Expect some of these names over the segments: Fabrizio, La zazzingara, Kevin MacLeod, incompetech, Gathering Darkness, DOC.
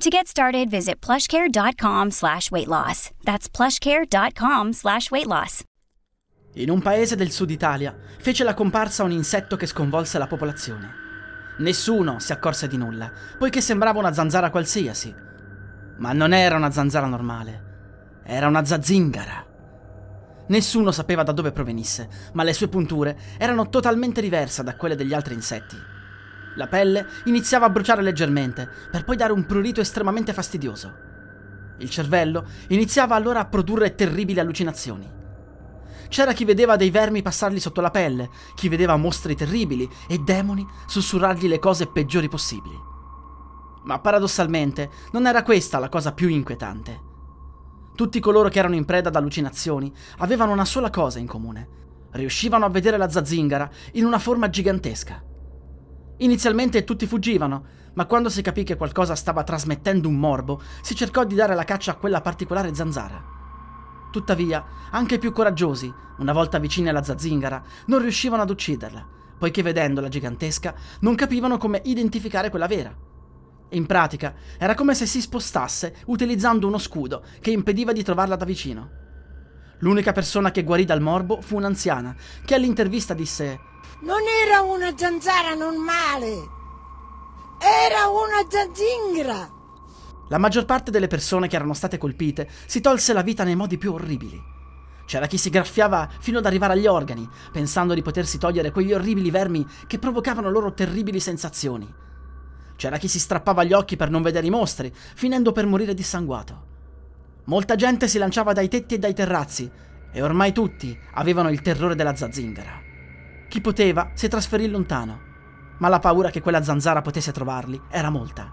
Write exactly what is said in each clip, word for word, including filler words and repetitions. To get started, visit plushcare.com slash weight loss. That's plushcare.com slash weight loss. In un paese del sud Italia fece la comparsa un insetto che sconvolse la popolazione. Nessuno si accorse di nulla, poiché sembrava una zanzara qualsiasi. Ma non era una zanzara normale, era una zazzingara. Nessuno sapeva da dove provenisse, ma le sue punture erano totalmente diverse da quelle degli altri insetti. La pelle iniziava a bruciare leggermente, per poi dare un prurito estremamente fastidioso. Il cervello iniziava allora a produrre terribili allucinazioni. C'era chi vedeva dei vermi passargli sotto la pelle, chi vedeva mostri terribili e demoni sussurrargli le cose peggiori possibili. Ma paradossalmente non era questa la cosa più inquietante. Tutti coloro che erano in preda ad allucinazioni avevano una sola cosa in comune: riuscivano a vedere la zazzingara in una forma gigantesca. Inizialmente tutti fuggivano, ma quando si capì che qualcosa stava trasmettendo un morbo, si cercò di dare la caccia a quella particolare zanzara. Tuttavia, anche i più coraggiosi, una volta vicini alla zazzingara, non riuscivano ad ucciderla, poiché vedendola gigantesca non capivano come identificare quella vera. In pratica, era come se si spostasse utilizzando uno scudo che impediva di trovarla da vicino. L'unica persona che guarì dal morbo fu un'anziana, che all'intervista disse: «Non era una zanzara normale, era una zazzingara!» La maggior parte delle persone che erano state colpite si tolse la vita nei modi più orribili. C'era chi si graffiava fino ad arrivare agli organi, pensando di potersi togliere quegli orribili vermi che provocavano loro terribili sensazioni. C'era chi si strappava gli occhi per non vedere i mostri, finendo per morire dissanguato. Molta gente si lanciava dai tetti e dai terrazzi, e ormai tutti avevano il terrore della zazzingara. Chi poteva si trasferì lontano, ma la paura che quella zanzara potesse trovarli era molta.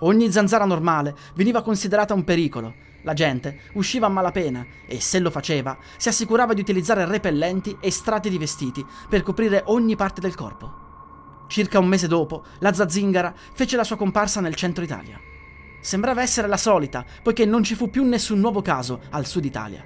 Ogni zanzara normale veniva considerata un pericolo, la gente usciva a malapena e, se lo faceva, si assicurava di utilizzare repellenti e strati di vestiti per coprire ogni parte del corpo. Circa un mese dopo, la zazzingara fece la sua comparsa nel centro Italia. Sembrava essere la solita, poiché non ci fu più nessun nuovo caso al sud Italia.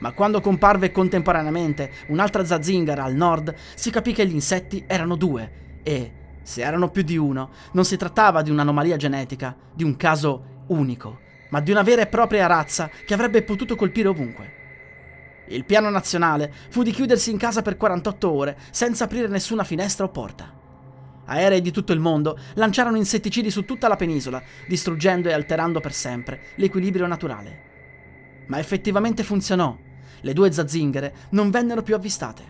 Ma quando comparve contemporaneamente un'altra zazzingara al nord, si capì che gli insetti erano due e, se erano più di uno, non si trattava di un'anomalia genetica, di un caso unico, ma di una vera e propria razza che avrebbe potuto colpire ovunque. Il piano nazionale fu di chiudersi in casa per quarantotto ore senza aprire nessuna finestra o porta. Aerei di tutto il mondo lanciarono insetticidi su tutta la penisola, distruggendo e alterando per sempre l'equilibrio naturale. Ma effettivamente funzionò. Le due zazzingare non vennero più avvistate.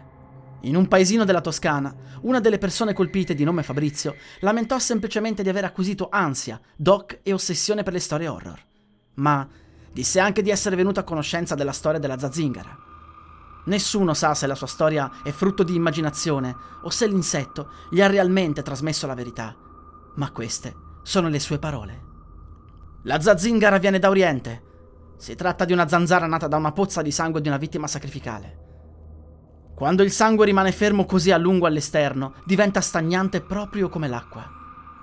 In un paesino della Toscana, una delle persone colpite, di nome Fabrizio, lamentò semplicemente di aver acquisito ansia, doc e ossessione per le storie horror. Ma disse anche di essere venuto a conoscenza della storia della zazzingara. Nessuno sa se la sua storia è frutto di immaginazione o se l'insetto gli ha realmente trasmesso la verità, ma queste sono le sue parole. «La zazzingara viene da Oriente. Si tratta di una zanzara nata da una pozza di sangue di una vittima sacrificale. Quando il sangue rimane fermo così a lungo all'esterno, diventa stagnante proprio come l'acqua.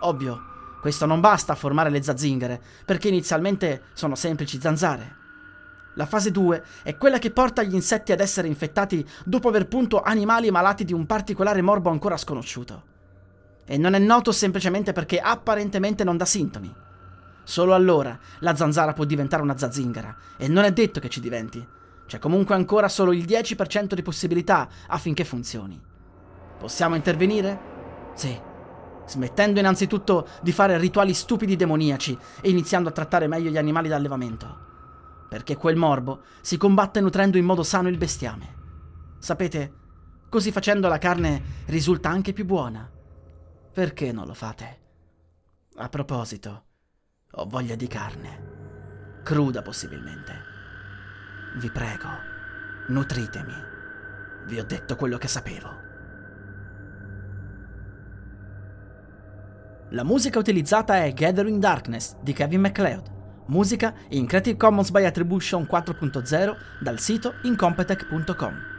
Ovvio, questo non basta a formare le zazzingare, perché inizialmente sono semplici zanzare. La fase due è quella che porta gli insetti ad essere infettati dopo aver punto animali malati di un particolare morbo ancora sconosciuto. E non è noto semplicemente perché apparentemente non dà sintomi. Solo allora la zanzara può diventare una zazzingara, e non è detto che ci diventi. C'è comunque ancora solo il dieci per cento di possibilità affinché funzioni. Possiamo intervenire? Sì. Smettendo innanzitutto di fare rituali stupidi demoniaci e iniziando a trattare meglio gli animali da allevamento. Perché quel morbo si combatte nutrendo in modo sano il bestiame. Sapete, così facendo la carne risulta anche più buona. Perché non lo fate? A proposito, ho voglia di carne, cruda possibilmente. Vi prego, nutritemi. Vi ho detto quello che sapevo. La musica utilizzata è Gathering Darkness di Kevin MacLeod, musica in Creative Commons by Attribution quattro punto zero dal sito incompetech punto com.